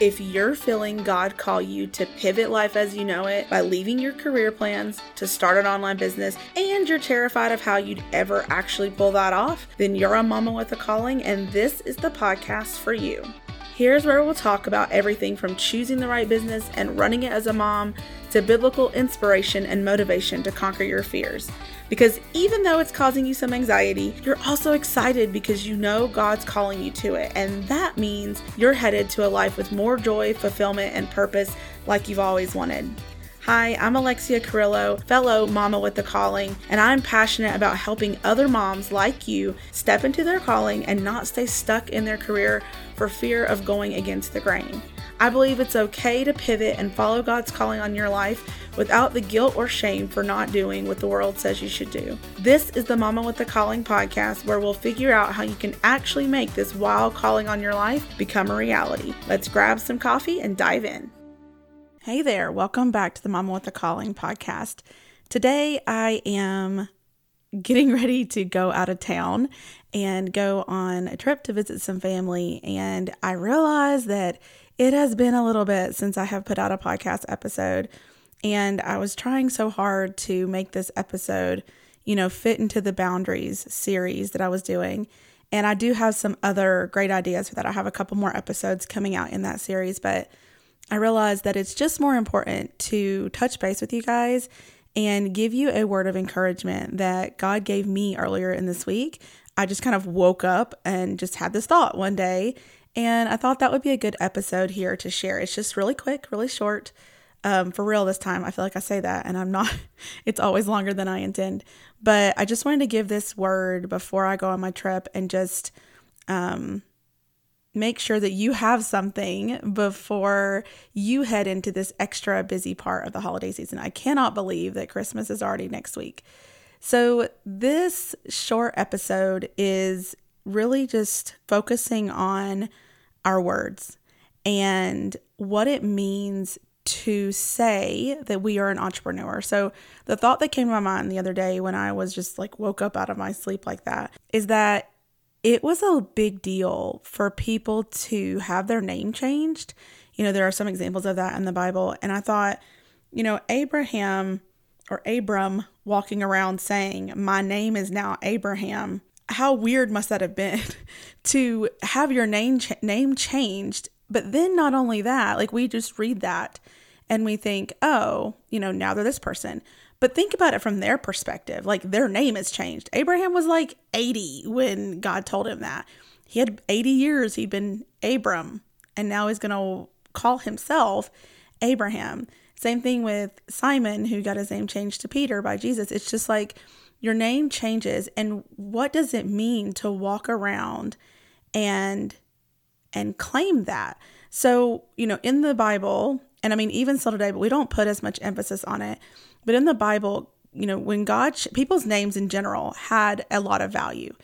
If you're feeling God call you to pivot life as you know it by leaving your career plans to start an online business, and you're terrified of how you'd ever actually pull that off, then you're a mama with a calling, and this is the podcast for you. Here's where we'll talk about everything from choosing the right business and running it as a mom to biblical inspiration and motivation to conquer your fears. Because even though it's causing you some anxiety, you're also excited because you know God's calling you to it. And that means you're headed to a life with more joy, fulfillment, and purpose like you've always wanted. Hi, I'm Alexia Carrillo, fellow Mama with a Calling, and I'm passionate about helping other moms like you step into their calling and not stay stuck in their career for fear of going against the grain. I believe it's okay to pivot and follow God's calling on your life without the guilt or shame for not doing what the world says you should do. This is the Mama with a Calling podcast, where we'll figure out how you can actually make this wild calling on your life become a reality. Let's grab some coffee and dive in. Hey there, welcome back to the Mama with a Calling podcast. Today I am getting ready to go out of town and go on a trip to visit some family, and I realized that it has been a little bit since I have put out a podcast episode, and I was trying so hard to make this episode, fit into the Boundaries series that I was doing. And I do have some other great ideas for that. I have a couple more episodes coming out in that series, but I realized that it's just more important to touch base with you guys and give you a word of encouragement that God gave me earlier in this week. I just kind of woke up and just had this thought one day, and I thought that would be a good episode here to share. It's just really quick, really short, for real this time. I feel like I say that and I'm not, it's always longer than I intend, but I just wanted to give this word before I go on my trip and just make sure that you have something before you head into this extra busy part of the holiday season. I cannot believe that Christmas is already next week. So this short episode is really just focusing on our words and what it means to say that we are an entrepreneur. So the thought that came to my mind the other day when I was just like woke up out of my sleep like that is that it was a big deal for people to have their name changed. There are some examples of that in the Bible. And I thought, Abram walking around saying, "My name is now Abraham." How weird must that have been to have your name changed? But then not only that, like we just read that and we think, oh, now they're this person. But think about it from their perspective, like their name has changed. Abraham was like 80 when God told him that. He had 80 years, he'd been Abram, and now he's going to call himself Abraham. Same thing with Simon, who got his name changed to Peter by Jesus. It's just like, your name changes, and what does it mean to walk around and claim that? So, in the Bible, and I mean, even still today, but we don't put as much emphasis on it, but in the Bible, when God, people's names in general had a lot of value.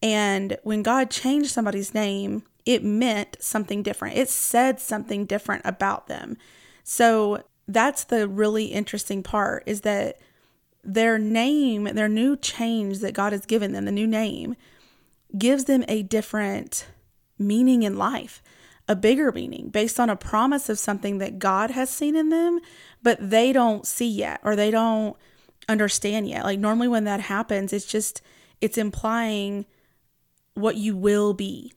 And when God changed somebody's name, it meant something different. It said something different about them. So that's the really interesting part, is that their name, their new change that God has given them, the new name, gives them a different meaning in life, a bigger meaning based on a promise of something that God has seen in them, but they don't see yet, or they don't understand yet. Like normally when that happens, it's implying what you will be.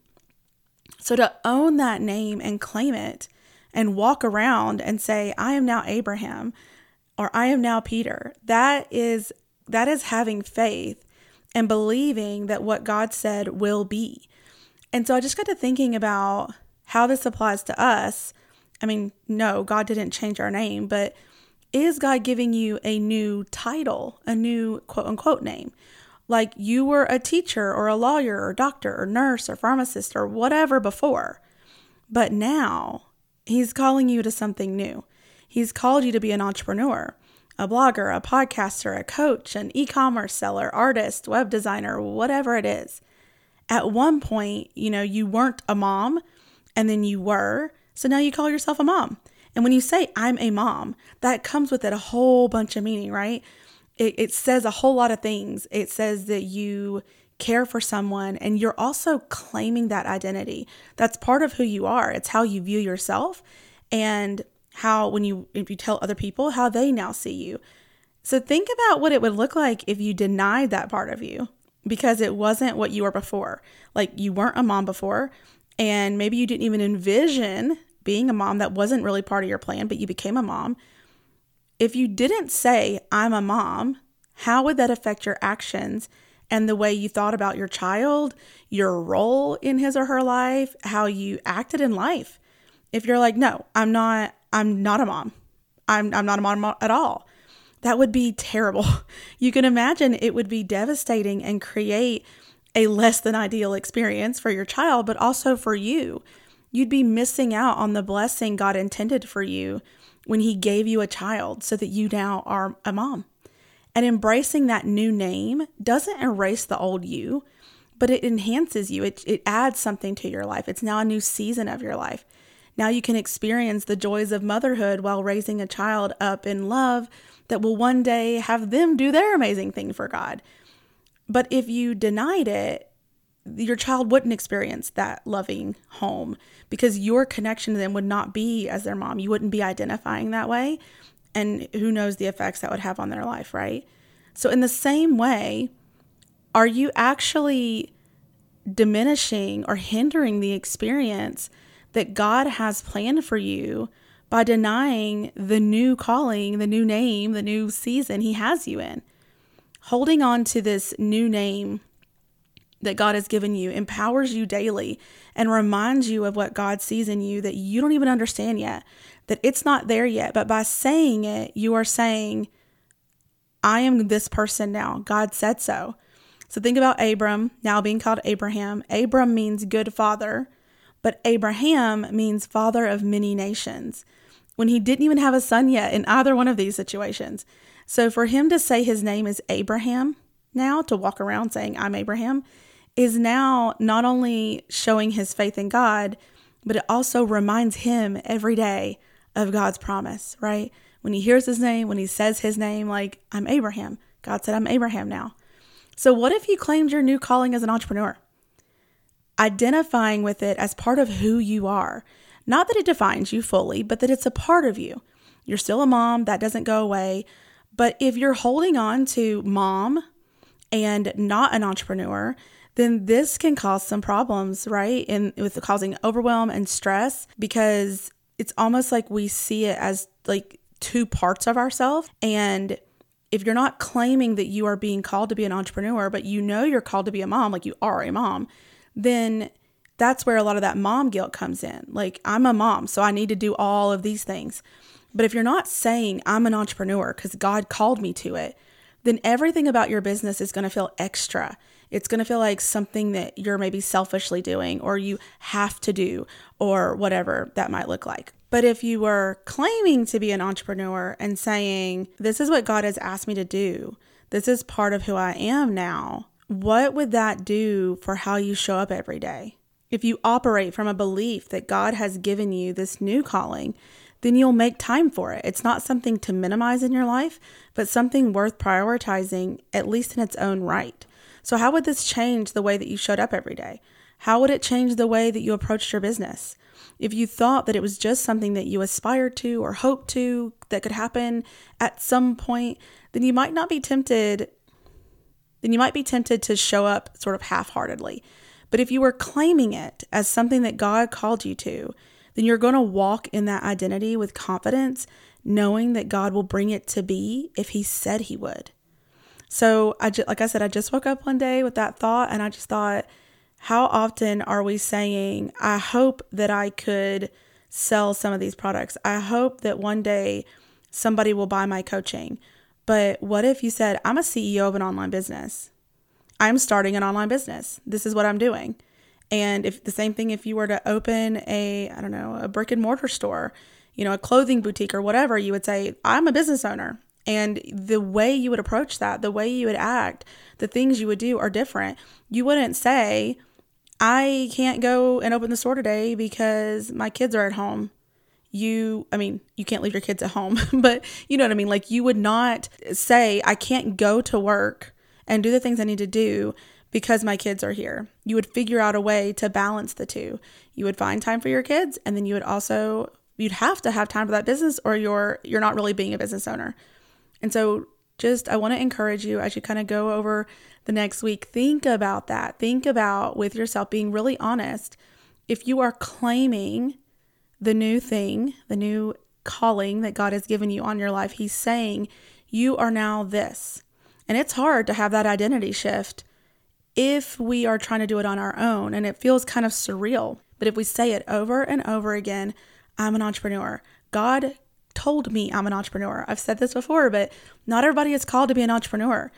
So to own that name and claim it and walk around and say, "I am now Abraham," or "I am now Peter," that is having faith and believing that what God said will be. And so I just got to thinking about how this applies to us. I mean, no, God didn't change our name, but is God giving you a new title, a new quote unquote name? Like you were a teacher or a lawyer or doctor or nurse or pharmacist or whatever before, but now He's calling you to something new. He's called you to be an entrepreneur, a blogger, a podcaster, a coach, an e-commerce seller, artist, web designer, whatever it is. At one point, you weren't a mom, and then you were. So now you call yourself a mom. And when you say, "I'm a mom," that comes with it a whole bunch of meaning, right? It says a whole lot of things. It says that you care for someone, and you're also claiming that identity. That's part of who you are. It's how you view yourself and how, when if you tell other people, how they now see you. So think about what it would look like if you denied that part of you, because it wasn't what you were before. Like, you weren't a mom before, and maybe you didn't even envision being a mom. That wasn't really part of your plan, but you became a mom. If you didn't say, I'm a mom, how would that affect your actions and the way you thought about your child, your role in his or her life, how you acted in life? If you're like, no, I'm not a mom. I'm not a mom at all. That would be terrible. You can imagine it would be devastating and create a less than ideal experience for your child, but also for you. You'd be missing out on the blessing God intended for you when He gave you a child, so that you now are a mom. And embracing that new name doesn't erase the old you, but it enhances you. It adds something to your life. It's now a new season of your life. Now you can experience the joys of motherhood while raising a child up in love that will one day have them do their amazing thing for God. But if you denied it, your child wouldn't experience that loving home, because your connection to them would not be as their mom. You wouldn't be identifying that way. And who knows the effects that would have on their life, right? So in the same way, are you actually diminishing or hindering the experience that God has planned for you by denying the new calling, the new name, the new season He has you in? Holding on to this new name that God has given you empowers you daily and reminds you of what God sees in you that you don't even understand yet, that it's not there yet. But by saying it, you are saying, I am this person now. God said so. So think about Abram now being called Abraham. Abram means good father, but Abraham means father of many nations, when he didn't even have a son yet in either one of these situations. So for him to say his name is Abraham now, to walk around saying, I'm Abraham, is now not only showing his faith in God, but it also reminds him every day of God's promise, right? When he hears his name, when he says his name, like, I'm Abraham. God said, I'm Abraham now. So what if you claimed your new calling as an entrepreneur? Identifying with it as part of who you are. Not that it defines you fully, but that it's a part of you. You're still a mom. That doesn't go away. But if you're holding on to mom and not an entrepreneur, then this can cause some problems, right? And with causing overwhelm and stress, because it's almost like we see it as like two parts of ourselves. And if you're not claiming that you are being called to be an entrepreneur, but you know you're called to be a mom, like you are a mom, then that's where a lot of that mom guilt comes in. Like, I'm a mom, so I need to do all of these things. But if you're not saying I'm an entrepreneur because God called me to it, then everything about your business is going to feel extra. It's going to feel like something that you're maybe selfishly doing, or you have to do, or whatever that might look like. But if you were claiming to be an entrepreneur and saying, this is what God has asked me to do, this is part of who I am now, what would that do for how you show up every day? If you operate from a belief that God has given you this new calling, then you'll make time for it. It's not something to minimize in your life, but something worth prioritizing, at least in its own right. So how would this change the way that you showed up every day? How would it change the way that you approached your business? If you thought that it was just something that you aspired to or hoped to, that could happen at some point, then you might not be tempted. Then you might be tempted to show up sort of half-heartedly. But if you were claiming it as something that God called you to, then you're going to walk in that identity with confidence, knowing that God will bring it to be if He said He would. So like I said, I just woke up one day with that thought, and I just thought, how often are we saying, I hope that I could sell some of these products. I hope that one day somebody will buy my coaching. But what if you said, I'm a CEO of an online business. I'm starting an online business. This is what I'm doing. And if the same thing, if you were to open a brick and mortar store, a clothing boutique or whatever, you would say, I'm a business owner. And the way you would approach that, the way you would act, the things you would do are different. You wouldn't say, I can't go and open the store today because my kids are at home. You can't leave your kids at home, but you know what I mean? Like, you would not say, I can't go to work and do the things I need to do because my kids are here. You would figure out a way to balance the two. You would find time for your kids, and then you would also, you'd have to have time for that business, or you're not really being a business owner. And so just, I want to encourage you as you kind of go over the next week, think about that. Think about with yourself being really honest. If you are claiming the new thing, the new calling that God has given you on your life, He's saying you are now this. And it's hard to have that identity shift if we are trying to do it on our own, and it feels kind of surreal. But if we say it over and over again, I'm an entrepreneur. God told me I'm an entrepreneur. I've said this before, but not everybody is called to be an entrepreneur.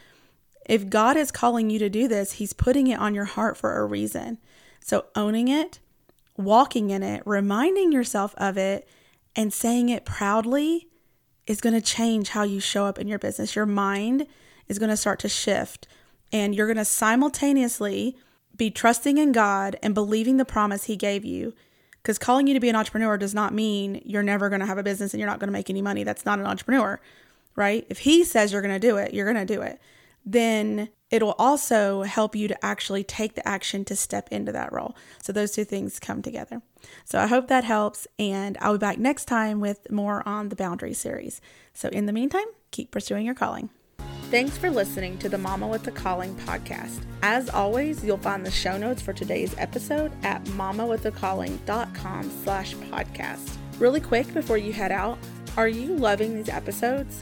If God is calling you to do this, He's putting it on your heart for a reason. So owning it, walking in it, reminding yourself of it, and saying it proudly is going to change how you show up in your business. Your mind is going to start to shift, and you're going to simultaneously be trusting in God and believing the promise He gave you. Because calling you to be an entrepreneur does not mean you're never going to have a business and you're not going to make any money. That's not an entrepreneur, right? If He says you're going to do it, you're going to do it. Then it'll also help you to actually take the action to step into that role. So those two things come together. So I hope that helps, and I'll be back next time with more on the Boundary series. So in the meantime, keep pursuing your calling. Thanks for listening to the Mama with a Calling podcast. As always, you'll find the show notes for today's episode at mamawithacalling.com/podcast. Really quick before you head out, are you loving these episodes?